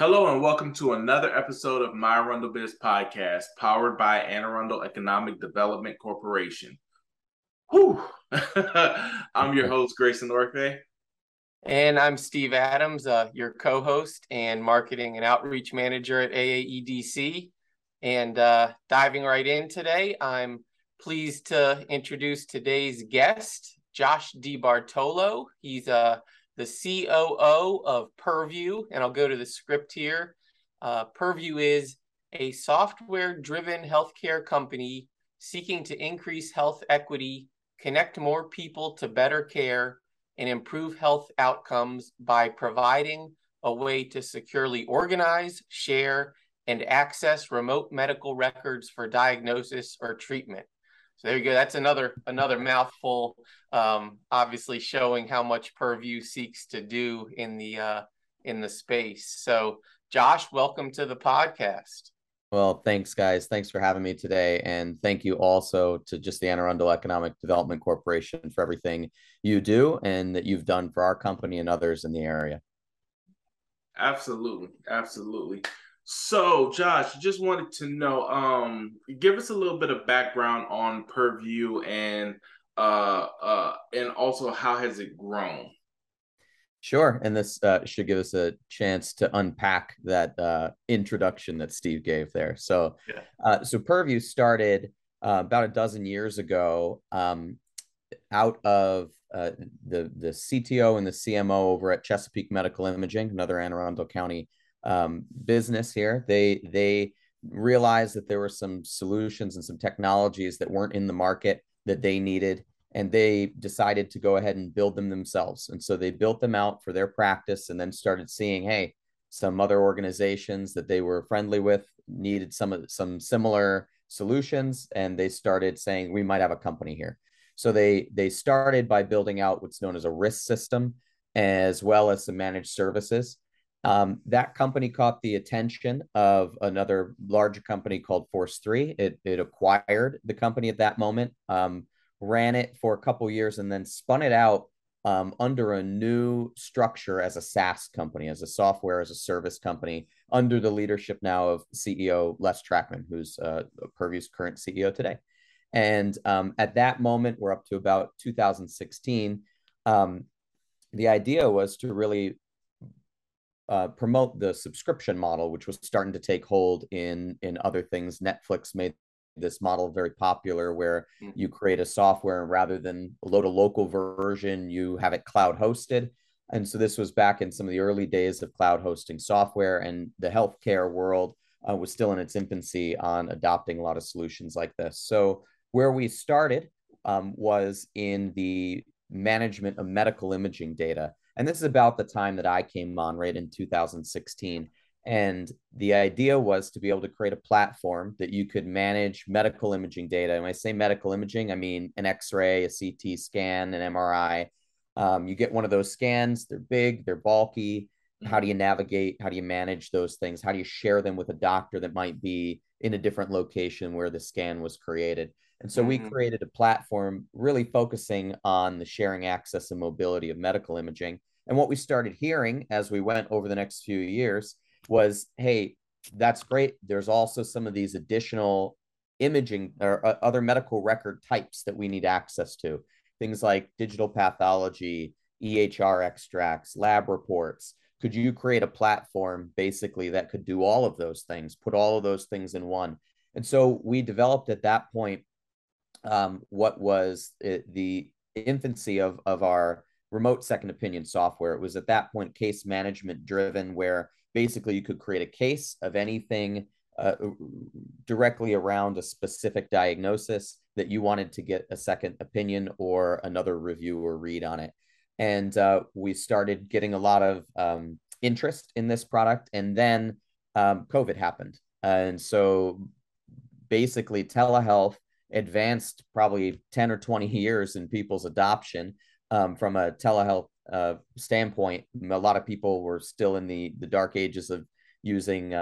Hello and welcome to another episode of My Arundel Biz Podcast, powered by Anne Arundel Economic Development Corporation. Whew. I'm your host, Grayson Orfe. And I'm Steve Adams, your co-host and marketing and outreach manager at AAEDC. And diving right in today, I'm pleased to introduce today's guest, Josh DiBartolo. He's the COO of Purview, and I'll go to the script here. Purview is a software-driven healthcare company seeking to increase health equity, connect more people to better care, and improve health outcomes by providing a way to securely organize, share, and access remote medical records for diagnosis or treatment. So there you go. That's another mouthful, obviously showing how much Purview seeks to do in the space. So Josh, welcome to the podcast. Well, thanks, guys. Thanks for having me today. And thank you also to just the Anne Arundel Economic Development Corporation for everything you do and that you've done for our company and others in the area. Absolutely. Absolutely. So, Josh, just wanted to know, give us a little bit of background on Purview and also how has it grown? Sure, and this should give us a chance to unpack that introduction that Steve gave there. So, yeah. So Purview started about a dozen years ago out of the CTO and the CMO over at Chesapeake Medical Imaging, another Anne Arundel County business here. They realized that there were some solutions and some technologies that weren't in the market that they needed, and they decided to go ahead and build them themselves. And so they built them out for their practice and then started seeing, hey, some other organizations that they were friendly with needed some similar solutions, and they started saying, we might have a company here. So they started by building out what's known as a risk system, as well as some managed services. That company caught the attention of another larger company called Force 3. It acquired the company at that moment, ran it for a couple years, and then spun it out under a new structure as a SaaS company, as a software as a service company, under the leadership now of CEO Les Trackman, who's Purview's current CEO today. And at that moment, we're up to about 2016. The idea was to really promote the subscription model, which was starting to take hold in other things. Netflix made this model very popular, where you create a software and rather than load a local version, you have it cloud hosted. And so this was back in some of the early days of cloud hosting software, and the healthcare world was still in its infancy on adopting a lot of solutions like this. So where we started was in the management of medical imaging data. And this is about the time that I came on, right in 2016. And the idea was to be able to create a platform that you could manage medical imaging data. And when I say medical imaging, I mean an X-ray, a CT scan, an MRI. You get one of those scans, they're big, they're bulky. How do you navigate? How do you manage those things? How do you share them with a doctor that might be in a different location where the scan was created? And so we created a platform really focusing on the sharing, access, and mobility of medical imaging. And what we started hearing as we went over the next few years was, hey, that's great. There's also some of these additional imaging or other medical record types that we need access to. Things like digital pathology, EHR extracts, lab reports. Could you create a platform basically that could do all of those things, put all of those things in one? And so we developed at that point what was the infancy of our remote second opinion software. It was at that point case management driven, where basically you could create a case of anything directly around a specific diagnosis that you wanted to get a second opinion or another review or read on it. And we started getting a lot of interest in this product. And then COVID happened. And so basically telehealth advanced probably 10 or 20 years in people's adoption from a telehealth standpoint. A lot of people were still in the dark ages of using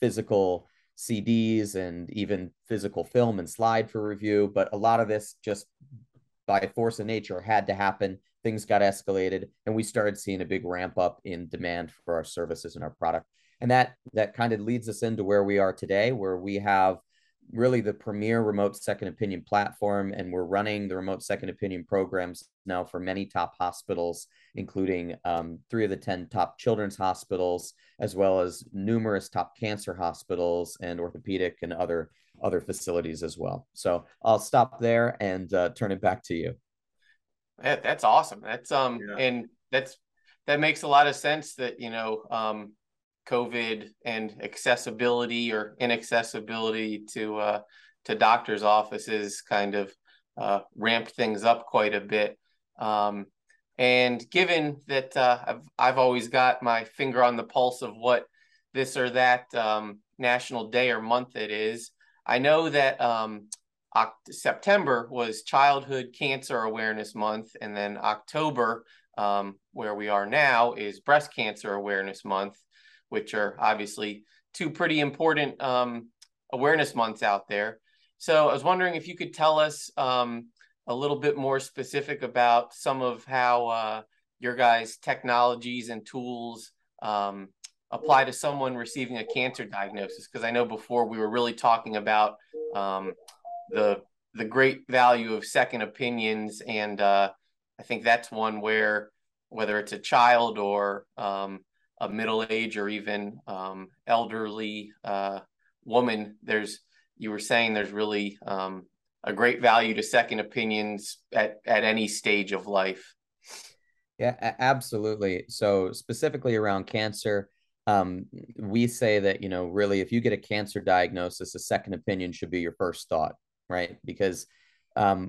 physical CDs and even physical film and slide for review. But a lot of this just by force of nature had to happen. Things got escalated, and we started seeing a big ramp up in demand for our services and our product. And that kind of leads us into where we are today, where we have really the premier remote second opinion platform, and we're running the remote second opinion programs now for many top hospitals, including 3 of the 10 top children's hospitals, as well as numerous top cancer hospitals and orthopedic and other facilities as well. So I'll stop there and turn it back to you. That's awesome. That's and that makes a lot of sense that, you know, COVID and accessibility or inaccessibility to doctor's offices kind of ramped things up quite a bit. And given that I've always got my finger on the pulse of what this or that national day or month it is, I know that September was Childhood Cancer Awareness Month, and then October, where we are now, is Breast Cancer Awareness Month, which are obviously 2 pretty important awareness months out there. So I was wondering if you could tell us a little bit more specific about some of how your guys' technologies and tools apply to someone receiving a cancer diagnosis. Because I know before we were really talking about the great value of second opinions. And I think that's one where, whether it's a child or a middle-aged or even elderly woman, you were saying there's really a great value to second opinions at any stage of life. Yeah, absolutely. So specifically around cancer, we say that, you know, really, if you get a cancer diagnosis, a second opinion should be your first thought, right? Because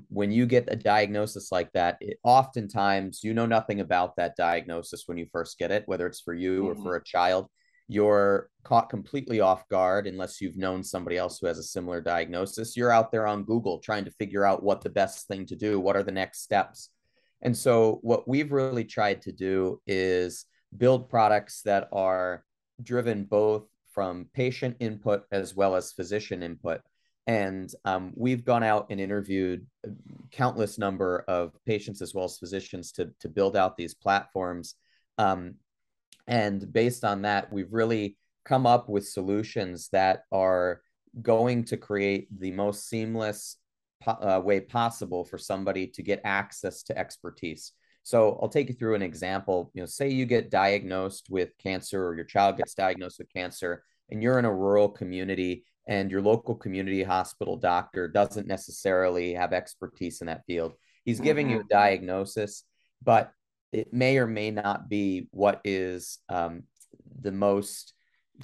when you get a diagnosis like that, oftentimes, you know nothing about that diagnosis when you first get it, whether it's for you or for a child. You're caught completely off guard unless you've known somebody else who has a similar diagnosis. You're out there on Google trying to figure out what the best thing to do, what are the next steps. And so what we've really tried to do is build products that are driven both from patient input as well as physician input. And we've gone out and interviewed a countless number of patients as well as physicians to build out these platforms. And based on that, we've really come up with solutions that are going to create the most seamless way possible for somebody to get access to expertise. So I'll take you through an example. You know, say you get diagnosed with cancer, or your child gets diagnosed with cancer, and you're in a rural community, and your local community hospital doctor doesn't necessarily have expertise in that field. He's giving you a diagnosis, but it may or may not be what is the most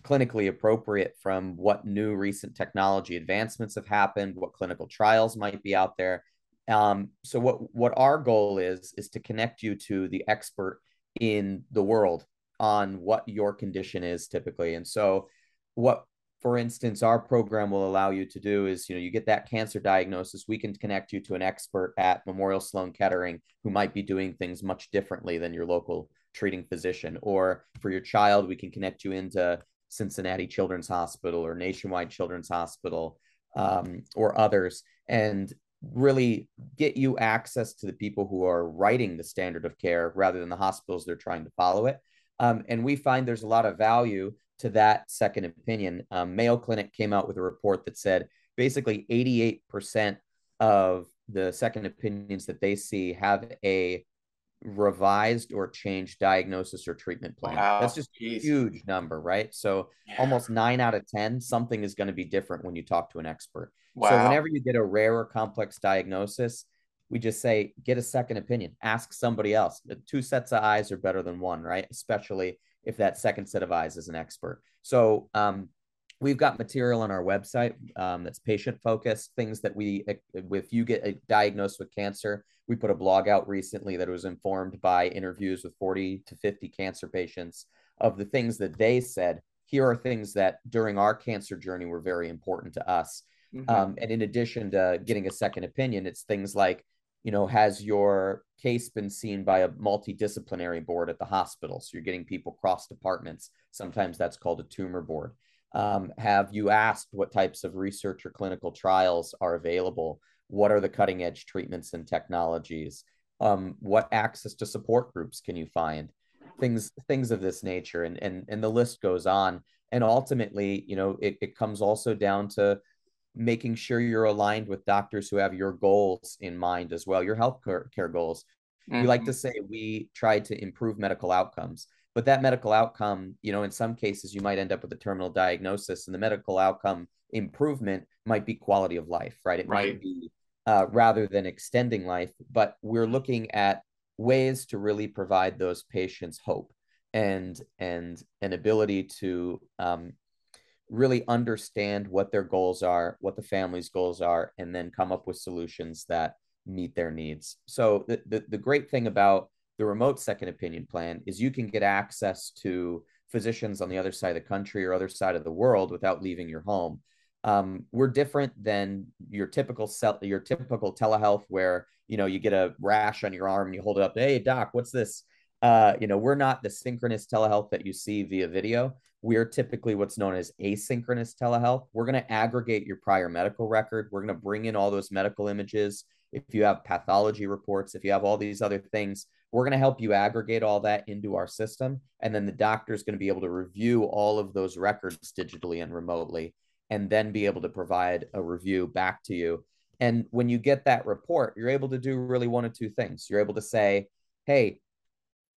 clinically appropriate from what new recent technology advancements have happened, what clinical trials might be out there. So what our goal is to connect you to the expert in the world on what your condition is typically. And so what, for instance, our program will allow you to do is, you know, you get that cancer diagnosis, we can connect you to an expert at Memorial Sloan Kettering who might be doing things much differently than your local treating physician. Or for your child, we can connect you into Cincinnati Children's Hospital or Nationwide Children's Hospital or others, and really get you access to the people who are writing the standard of care rather than the hospitals they're trying to follow it. And we find there's a lot of value to that second opinion. Mayo Clinic came out with a report that said basically 88% of the second opinions that they see have a revised or changed diagnosis or treatment plan. Wow. That's just a huge number, right? So almost 9 out of 10, something is going to be different when you talk to an expert. Wow. So whenever you get a rare or complex diagnosis, we just say, get a second opinion, ask somebody else. 2 sets of eyes are better than 1, right? Especially if that second set of eyes is an expert. So we've got material on our website that's patient-focused, things that if you get diagnosed with cancer, we put a blog out recently that was informed by interviews with 40 to 50 cancer patients of the things that they said. Here are things that during our cancer journey were very important to us. And in addition to getting a second opinion, it's things like, you know, has your case been seen by a multidisciplinary board at the hospital? So you're getting people cross departments. Sometimes that's called a tumor board. Have you asked what types of research or clinical trials are available? What are the cutting edge treatments and technologies? What access to support groups can you find? Things of this nature. And the list goes on. And ultimately, you know, it comes also down to making sure you're aligned with doctors who have your goals in mind as well, your healthcare goals. Mm-hmm. We like to say we try to improve medical outcomes, but that medical outcome, you know, in some cases you might end up with a terminal diagnosis, and the medical outcome improvement might be quality of life, right? It might be rather than extending life, but we're looking at ways to really provide those patients hope and an ability to really understand what their goals are, what the family's goals are, and then come up with solutions that meet their needs. So the great thing about the remote second opinion plan is you can get access to physicians on the other side of the country or other side of the world without leaving your home. We're different than your typical typical telehealth, where, you know, you get a rash on your arm and you hold it up. Hey, doc, what's this? You know, we're not the synchronous telehealth that you see via video. We're typically what's known as asynchronous telehealth. We're going to aggregate your prior medical record. We're going to bring in all those medical images. If you have pathology reports, if you have all these other things, we're going to help you aggregate all that into our system. And then the doctor is going to be able to review all of those records digitally and remotely, and then be able to provide a review back to you. And when you get that report, you're able to do really one of two things. You're able to say, hey,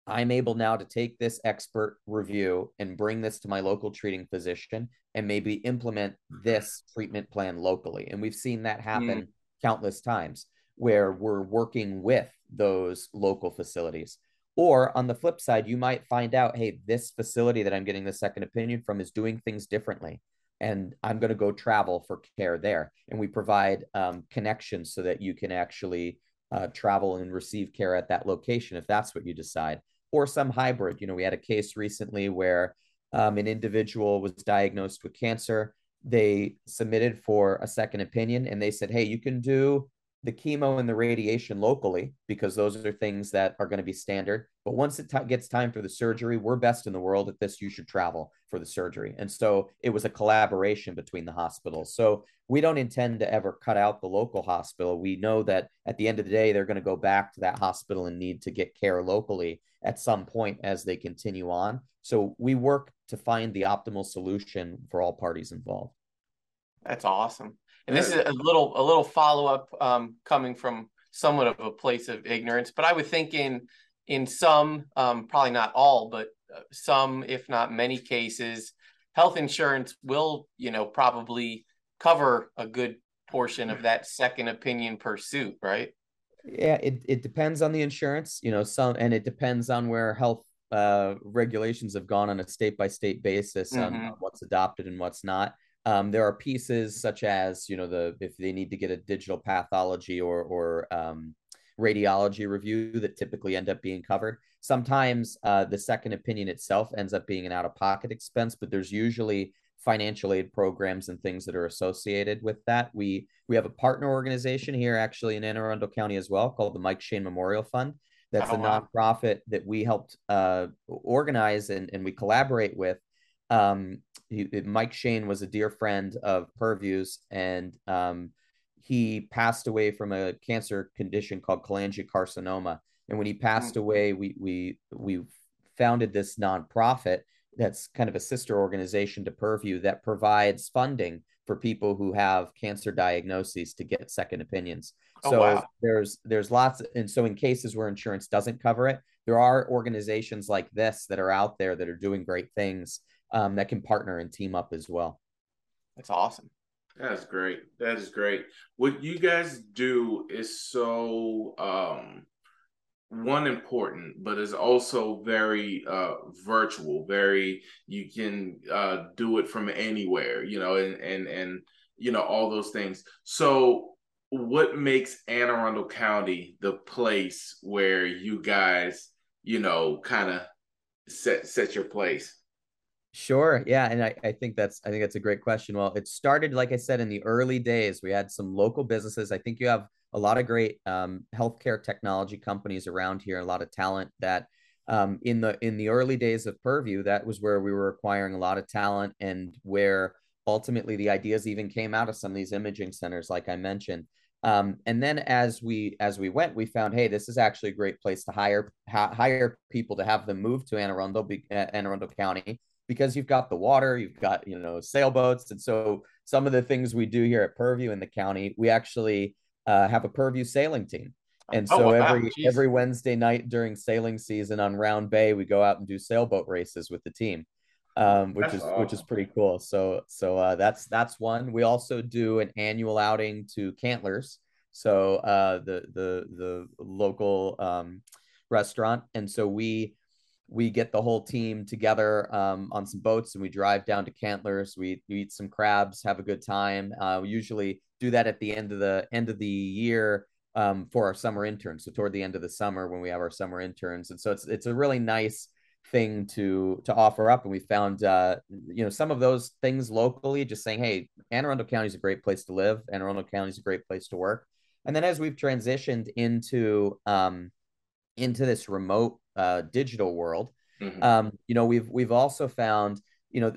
I'm able now to take this expert review and bring this to my local treating physician and maybe implement this treatment plan locally. And we've seen that happen countless times, where we're working with those local facilities. Or on the flip side, you might find out, hey, this facility that I'm getting the second opinion from is doing things differently, and I'm going to go travel for care there. And we provide connections so that you can actually travel and receive care at that location, if that's what you decide, or some hybrid. You know, we had a case recently where an individual was diagnosed with cancer. They submitted for a second opinion, and they said, hey, you can do the chemo and the radiation locally, because those are things that are going to be standard. But once it gets time for the surgery, we're best in the world at this. You should travel for the surgery. And so it was a collaboration between the hospitals. So we don't intend to ever cut out the local hospital. We know that at the end of the day, they're going to go back to that hospital and need to get care locally at some point as they continue on. So we work to find the optimal solution for all parties involved. That's awesome. And this is a little follow-up coming from somewhat of a place of ignorance, but I would think in some, probably not all, but some, if not many cases, health insurance will, you know, probably cover a good portion of that second opinion pursuit, right? Yeah, it depends on the insurance, you know, some, and it depends on where health regulations have gone on a state-by-state basis on what's adopted and what's not. There are pieces such as, you know, if they need to get a digital pathology or radiology review that typically end up being covered. Sometimes the second opinion itself ends up being an out-of-pocket expense, but there's usually financial aid programs and things that are associated with that. We have a partner organization here actually in Anne Arundel County as well called the Mike Shane Memorial Fund. That's a nonprofit that we helped organize and we collaborate with. Mike Shane was a dear friend of Purview's, and he passed away from a cancer condition called cholangiocarcinoma. And when he passed away, we founded this nonprofit that's kind of a sister organization to Purview that provides funding for people who have cancer diagnoses to get second opinions. There's lots. And so in cases where insurance doesn't cover it, there are organizations like this that are out there that are doing great things that can partner and team up as well. That's awesome. That's great. That is great. What you guys do is so, important, but is also very virtual, you can do it from anywhere, you know, and you know, all those things. So what makes Anne Arundel County the place where you guys, you know, kind of set your place? Sure. Yeah. And I think that's a great question. Well, it started, like I said, in the early days, we had some local businesses. I think you have a lot of great healthcare technology companies around here, a lot of talent that in the early days of Purview, that was where we were acquiring a lot of talent, and where ultimately the ideas even came out of some of these imaging centers, like I mentioned. And then as we went, we found, hey, this is actually a great place to hire people, to have them move to Anne Arundel County. because you've got the water, you've got, you know, sailboats. And so some of the things we do here at Purview in the county, we actually have a Purview sailing team. And so every Wednesday night during sailing season on Round Bay, we go out and do sailboat races with the team, which is pretty cool. So that's one. We also do an annual outing to Cantler's, so the local restaurant, and so we get the whole team together on some boats, and we drive down to Cantler's. We eat some crabs, have a good time. We usually do that at the end of the year for our summer interns. So toward the end of the summer when we have our summer interns, and so it's a really nice thing to offer up. And we found some of those things locally, just saying, hey, Anne Arundel County is a great place to live. Anne Arundel County is a great place to work. And then as we've transitioned into this remote digital world, mm-hmm. We've also found, a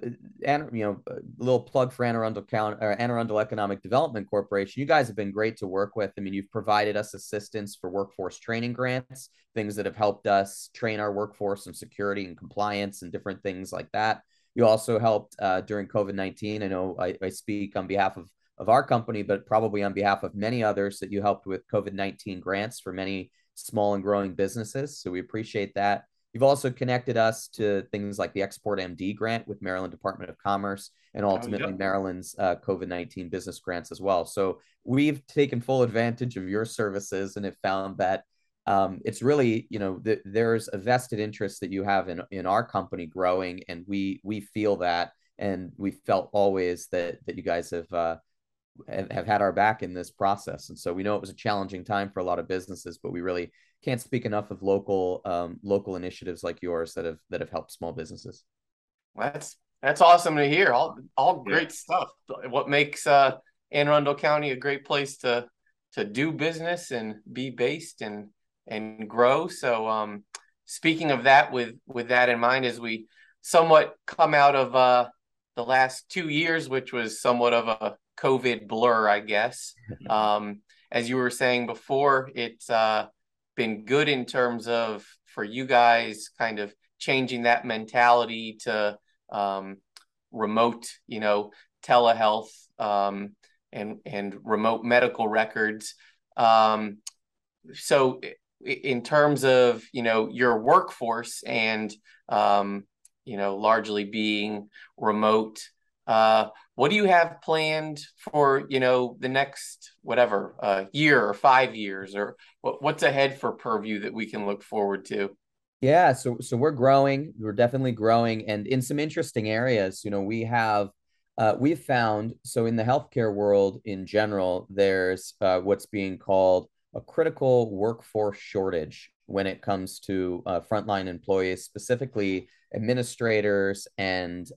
little plug for Anne Arundel County or Anne Arundel Economic Development Corporation. You guys have been great to work with. I mean, you've provided us assistance for workforce training grants, things that have helped us train our workforce in security and compliance and different things like that. You also helped during COVID-19. I know I speak on behalf of our company, but probably on behalf of many others, that you helped with COVID-19 grants for many small and growing businesses. So we appreciate that. You've also connected us to things like the Export MD grant with Maryland Department of Commerce, and ultimately Maryland's COVID-19 business grants as well. So we've taken full advantage of your services and have found that it's really, there's a vested interest that you have in our company growing. And we feel that, and we felt always that you guys have had our back in this process. And so we know it was a challenging time for a lot of businesses, but we really can't speak enough of local initiatives like yours that have helped small businesses. That's awesome to hear. All great stuff. What makes Anne Arundel County a great place to do business and be based and grow. So speaking of that, with that in mind, as we somewhat come out of the last 2 years, which was somewhat of a COVID blur, I guess. As you were saying before, it's been good in terms of, for you guys, kind of changing that mentality to remote, telehealth and remote medical records. So in terms of, your workforce and, largely being remote, what do you have planned for, the next, whatever, year or 5 years, or what's ahead for Purview that we can look forward to? Yeah. So we're growing, we're definitely growing, and in some interesting areas. We've found, so in the healthcare world in general, there's what's being called a critical workforce shortage when it comes to frontline employees, specifically administrators and,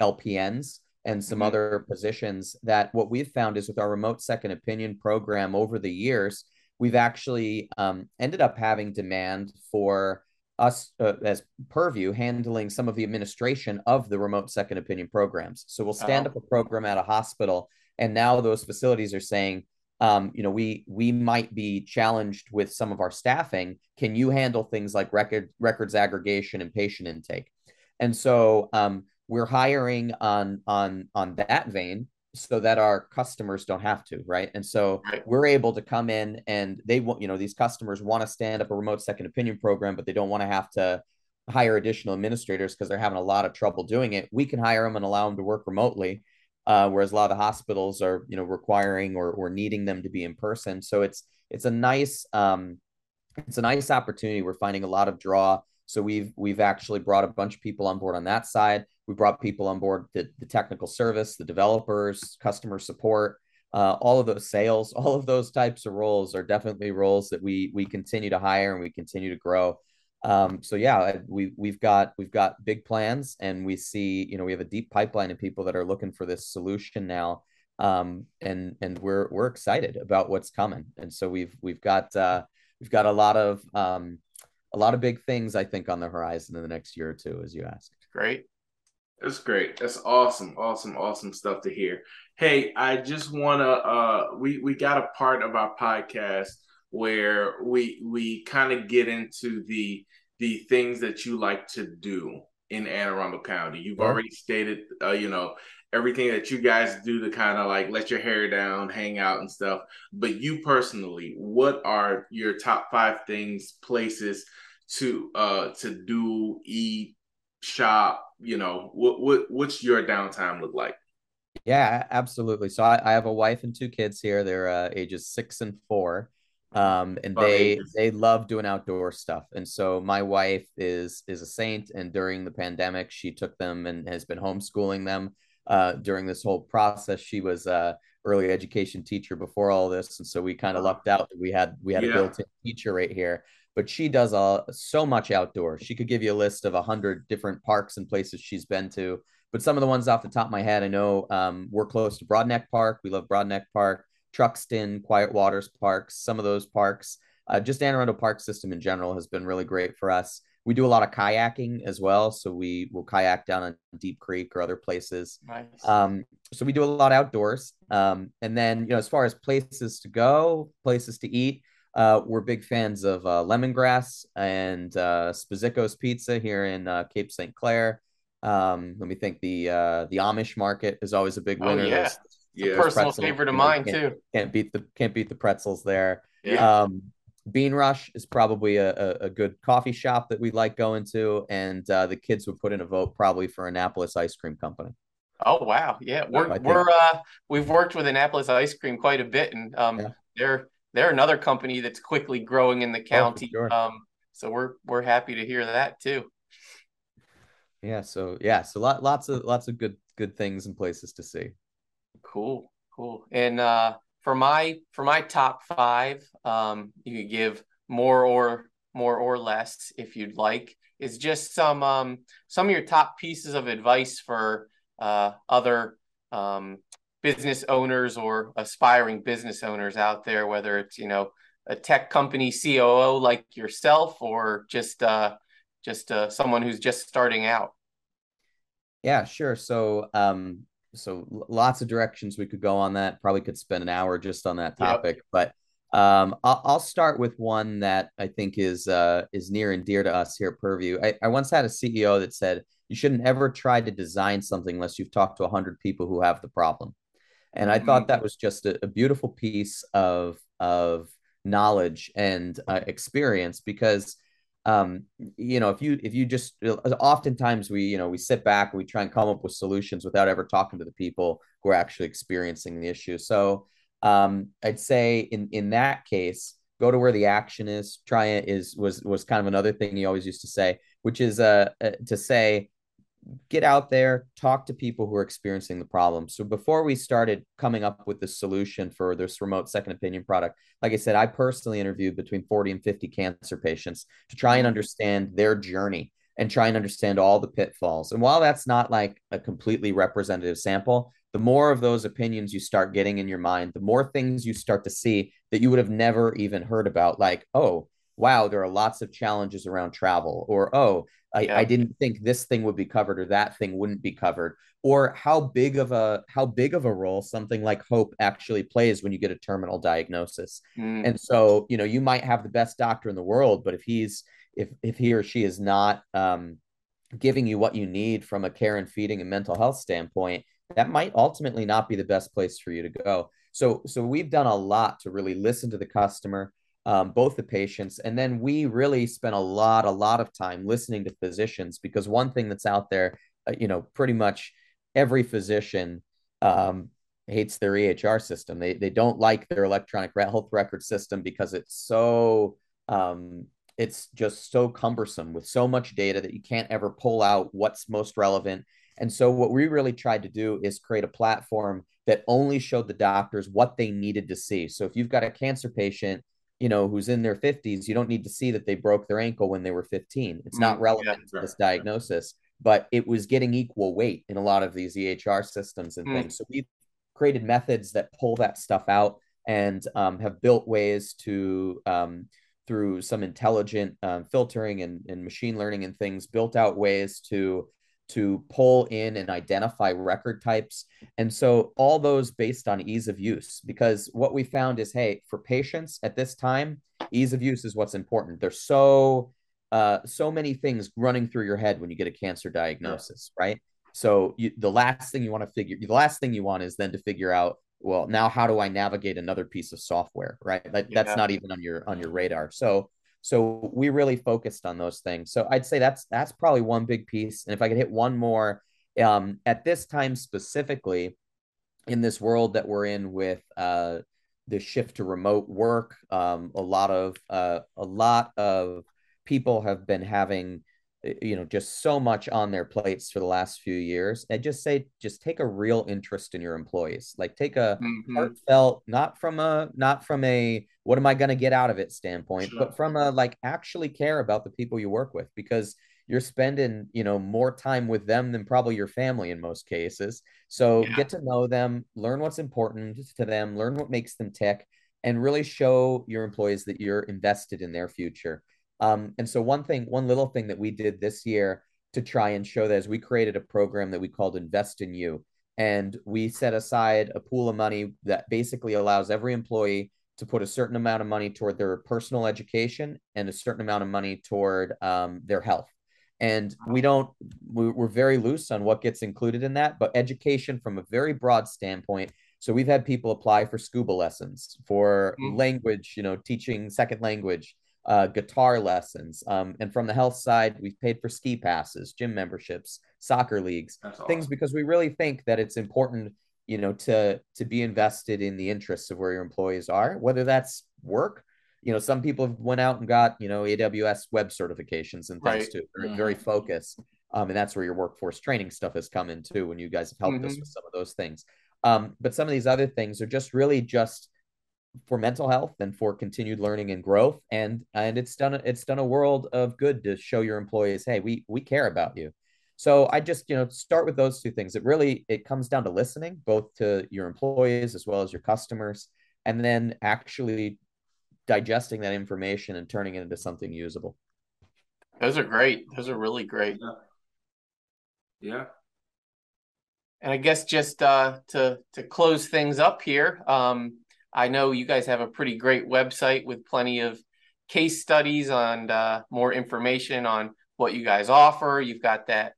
LPNs and some mm-hmm. other positions. That what we've found is with our remote second opinion program over the years, we've actually ended up having demand for us as Purview handling some of the administration of the remote second opinion programs. So we'll stand up a program at a hospital, and now those facilities are saying, we might be challenged with some of our staffing. Can you handle things like records aggregation and patient intake? And so, we're hiring on that vein so that our customers don't have to, right? And so we're able to come in, and they want, these customers want to stand up a remote second opinion program, but they don't want to have to hire additional administrators because they're having a lot of trouble doing it. We can hire them and allow them to work remotely, whereas a lot of the hospitals are, requiring or needing them to be in person. So it's a nice opportunity. We're finding a lot of draw. So we've actually brought a bunch of people on board on that side. We brought people on board, the technical service, the developers, customer support, all of those sales, all of those types of roles are definitely roles that we continue to hire and we continue to grow. We've got big plans, and we see, we have a deep pipeline of people that are looking for this solution now. And we're excited about what's coming. And so we've got a lot of big things, I think, on the horizon in the next year or two, as you asked. Great. That's great. That's awesome. Awesome stuff to hear. Hey, I just want to, we got a part of our podcast where we kind of get into the things that you like to do in Anne Arundel County. You've already stated, you know, everything that you guys do to kind of like let your hair down, hang out and stuff. But you personally, what are your top 5 things, places to do, eat, shop? You know, what's your downtime look like? Yeah, absolutely. So I have a wife and 2 kids here. They're ages 6 and 4. And they love doing outdoor stuff. And so my wife is a saint. And during the pandemic, she took them and has been homeschooling them during this whole process. She was an early education teacher before all this. And so we kind of lucked out that we had a built-in teacher right here. But she does so much outdoors. She could give you a list of 100 different parks and places she's been to. But some of the ones off the top of my head, I know we're close to Broadneck Park. We love Broadneck Park. Truxton, Quiet Waters Parks, some of those parks. Just Anne Arundel Park system in general has been really great for us. We do a lot of kayaking as well. So we will kayak down on Deep Creek or other places. Nice. So we do a lot outdoors. And then, you know, as far as places to go, places to eat, we're big fans of Lemongrass and Spazico's Pizza here in Cape St. Clair. Let me think, the Amish Market is always a big winner. Yeah. Yeah, personal favorite of mine too. Can't beat the pretzels there. Yeah. Bean Rush is probably a good coffee shop that we like going to, and the kids would put in a vote probably for Annapolis Ice Cream Company. Oh wow, yeah, we've worked with Annapolis Ice Cream quite a bit, and they're another company that's quickly growing in the county. Oh, sure. So we're happy to hear that too. Yeah, so lots of good things and places to see. Cool. And for my top 5, you could give more or less if you'd like. It's just some of your top pieces of advice for other business owners or aspiring business owners out there, whether it's, you know, a tech company COO like yourself or just someone who's just starting out. Yeah, sure. So lots of directions we could go on that. Probably could spend an hour just on that topic, but I'll start with one that I think is near and dear to us here at Purview. I once had a CEO that said, you shouldn't ever try to design something unless you've talked to 100 people who have the problem. And I thought that was just a beautiful piece of knowledge and experience, because you know, if you just, oftentimes we sit back and we try and come up with solutions without ever talking to the people who are actually experiencing the issue. So, I'd say in that case, go to where the action is. Try it was kind of another thing he always used to say, which is, to say, get out there, talk to people who are experiencing the problem. So before we started coming up with the solution for this remote second opinion product, like I said, I personally interviewed between 40 and 50 cancer patients to try and understand their journey and try and understand all the pitfalls. And while that's not like a completely representative sample, the more of those opinions you start getting in your mind, the more things you start to see that you would have never even heard about, like, oh, wow, there are lots of challenges around travel, or, oh, I didn't think this thing would be covered or that thing wouldn't be covered, or how big of a role something like hope actually plays when you get a terminal diagnosis. And so, you know, you might have the best doctor in the world, but if he or she is not giving you what you need from a care and feeding and mental health standpoint, that might ultimately not be the best place for you to go. So we've done a lot to really listen to the customer, both the patients. And then we really spent a lot of time listening to physicians, because one thing that's out there, you know, pretty much every physician hates their EHR system. They don't like their electronic health record system because it's so, it's just so cumbersome with so much data that you can't ever pull out what's most relevant. And so what we really tried to do is create a platform that only showed the doctors what they needed to see. So if you've got a cancer patient, you know, who's in their 50s, you don't need to see that they broke their ankle when they were 15. It's not relevant to this diagnosis, but it was getting equal weight in a lot of these EHR systems and things. So we've created methods that pull that stuff out, and have built ways to, through some intelligent filtering and machine learning and things, built out ways to pull in and identify record types. And so all those based on ease of use, because what we found is, hey, for patients at this time, ease of use is what's important. They're so so many things running through your head when you get a cancer diagnosis, right? So the last thing you want is then to figure out, well, now how do I navigate another piece of software, right? That's not even on your radar. So we really focused on those things. So I'd say that's probably one big piece. And if I could hit one more, at this time specifically, in this world that we're in with the shift to remote work, a lot of people have been having, just so much on their plates for the last few years. I just say, just take a real interest in your employees. Like take a heartfelt, not from a what am I going to get out of it standpoint, but from a actually care about the people you work with, because you're spending, more time with them than probably your family in most cases. So get to know them, learn what's important to them, learn what makes them tick, and really show your employees that you're invested in their future. And so one little thing that we did this year to try and show that is we created a program that we called Invest in You. And we set aside a pool of money that basically allows every employee to put a certain amount of money toward their personal education and a certain amount of money toward their health. And we're very loose on what gets included in that, but education from a very broad standpoint. So we've had people apply for scuba lessons, for language, teaching second language, guitar lessons. And from the health side, we've paid for ski passes, gym memberships, soccer leagues, things, because we really think that it's important, to be invested in the interests of where your employees are, whether that's work. Some people went out and got, AWS web certifications and things too. They're very focused. And that's where your workforce training stuff has come in too, when you guys have helped us with some of those things. But some of these other things are just for mental health and for continued learning and growth. And it's done a world of good to show your employees, hey, we care about you. So I just, start with those two things. It comes down to listening, both to your employees as well as your customers, and then actually digesting that information and turning it into something usable. Those are great. Those are really great. Yeah. And I guess just to close things up here, I know you guys have a pretty great website with plenty of case studies and more information on what you guys offer. You've got that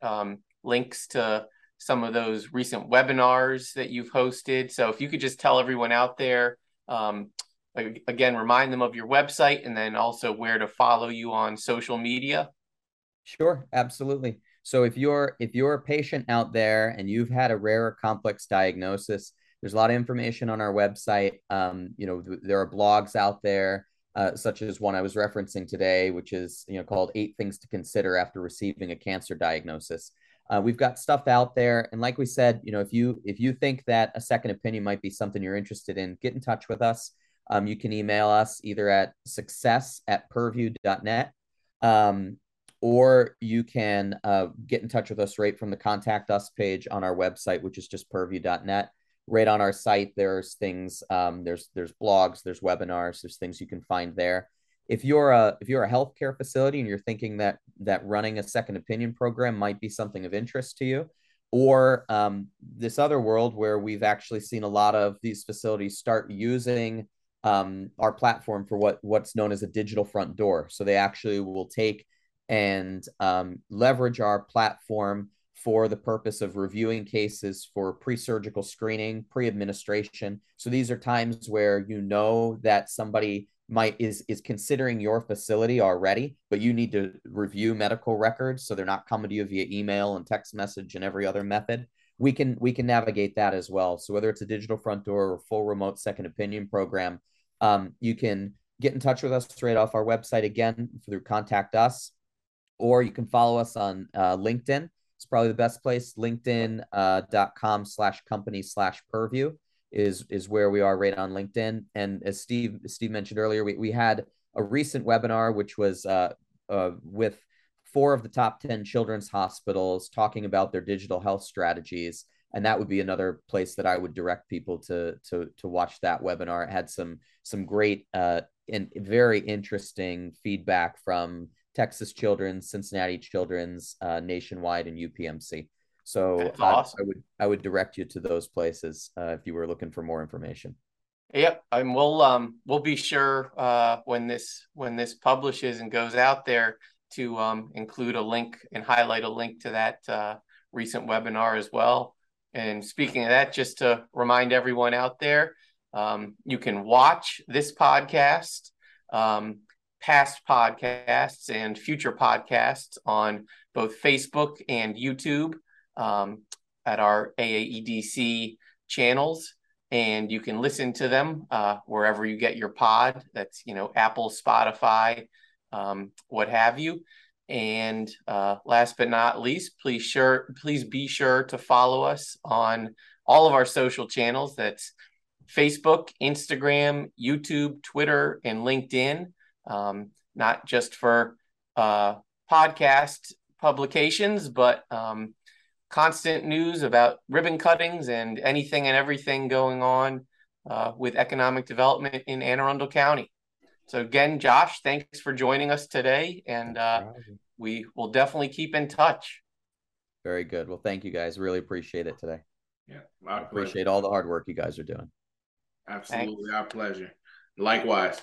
links to some of those recent webinars that you've hosted. So if you could just tell everyone out there, again, remind them of your website and then also where to follow you on social media. Sure, absolutely. So if you're a patient out there and you've had a rare or complex diagnosis, there's a lot of information on our website. There are blogs out there, such as one I was referencing today, which is called 8 Things to Consider After Receiving a Cancer Diagnosis. We've got stuff out there, and like we said, if you think that a second opinion might be something you're interested in, get in touch with us. You can email us either at success@purview.net, or you can get in touch with us right from the Contact Us page on our website, which is just purview.net. Right on our site, there's things, there's blogs, there's webinars, there's things you can find there. If you're a healthcare facility and you're thinking that running a second opinion program might be something of interest to you, or this other world where we've actually seen a lot of these facilities start using our platform for what's known as a digital front door. So they actually will take and leverage our platform for the purpose of reviewing cases for pre-surgical screening, pre-administration. So these are times where that somebody is considering your facility already, but you need to review medical records so they're not coming to you via email and text message and every other method. We can navigate that as well. So whether it's a digital front door or full remote second opinion program, you can get in touch with us straight off our website, again, through Contact Us, or you can follow us on LinkedIn. It's probably the best place. LinkedIn.com/company/Purview is where we are right on LinkedIn. And as Steve mentioned earlier, we had a recent webinar, which was with 4 of the top 10 children's hospitals talking about their digital health strategies. And that would be another place that I would direct people to watch that webinar. It had some great and very interesting feedback from Texas Children's, Cincinnati Children's, Nationwide, and UPMC. So awesome. I would direct you to those places if you were looking for more information. Yep, and we'll be sure when this publishes and goes out there to include a link and highlight a link to that recent webinar as well. And speaking of that, just to remind everyone out there, you can watch this podcast, past podcasts and future podcasts on both Facebook and YouTube at our AAEDC channels. And you can listen to them wherever you get your pod. That's, you know, Apple, Spotify, what have you. And last but not least, please be sure to follow us on all of our social channels. That's Facebook, Instagram, YouTube, Twitter, and LinkedIn, not just for podcast publications, but constant news about ribbon cuttings and anything and everything going on with economic development in Anne Arundel County. So again, Josh, thanks for joining us today, and we will definitely keep in touch. Very good. Well, thank you guys. Really appreciate it today. Yeah, my pleasure. Appreciate all the hard work you guys are doing. Absolutely. Thanks. Our pleasure. Likewise.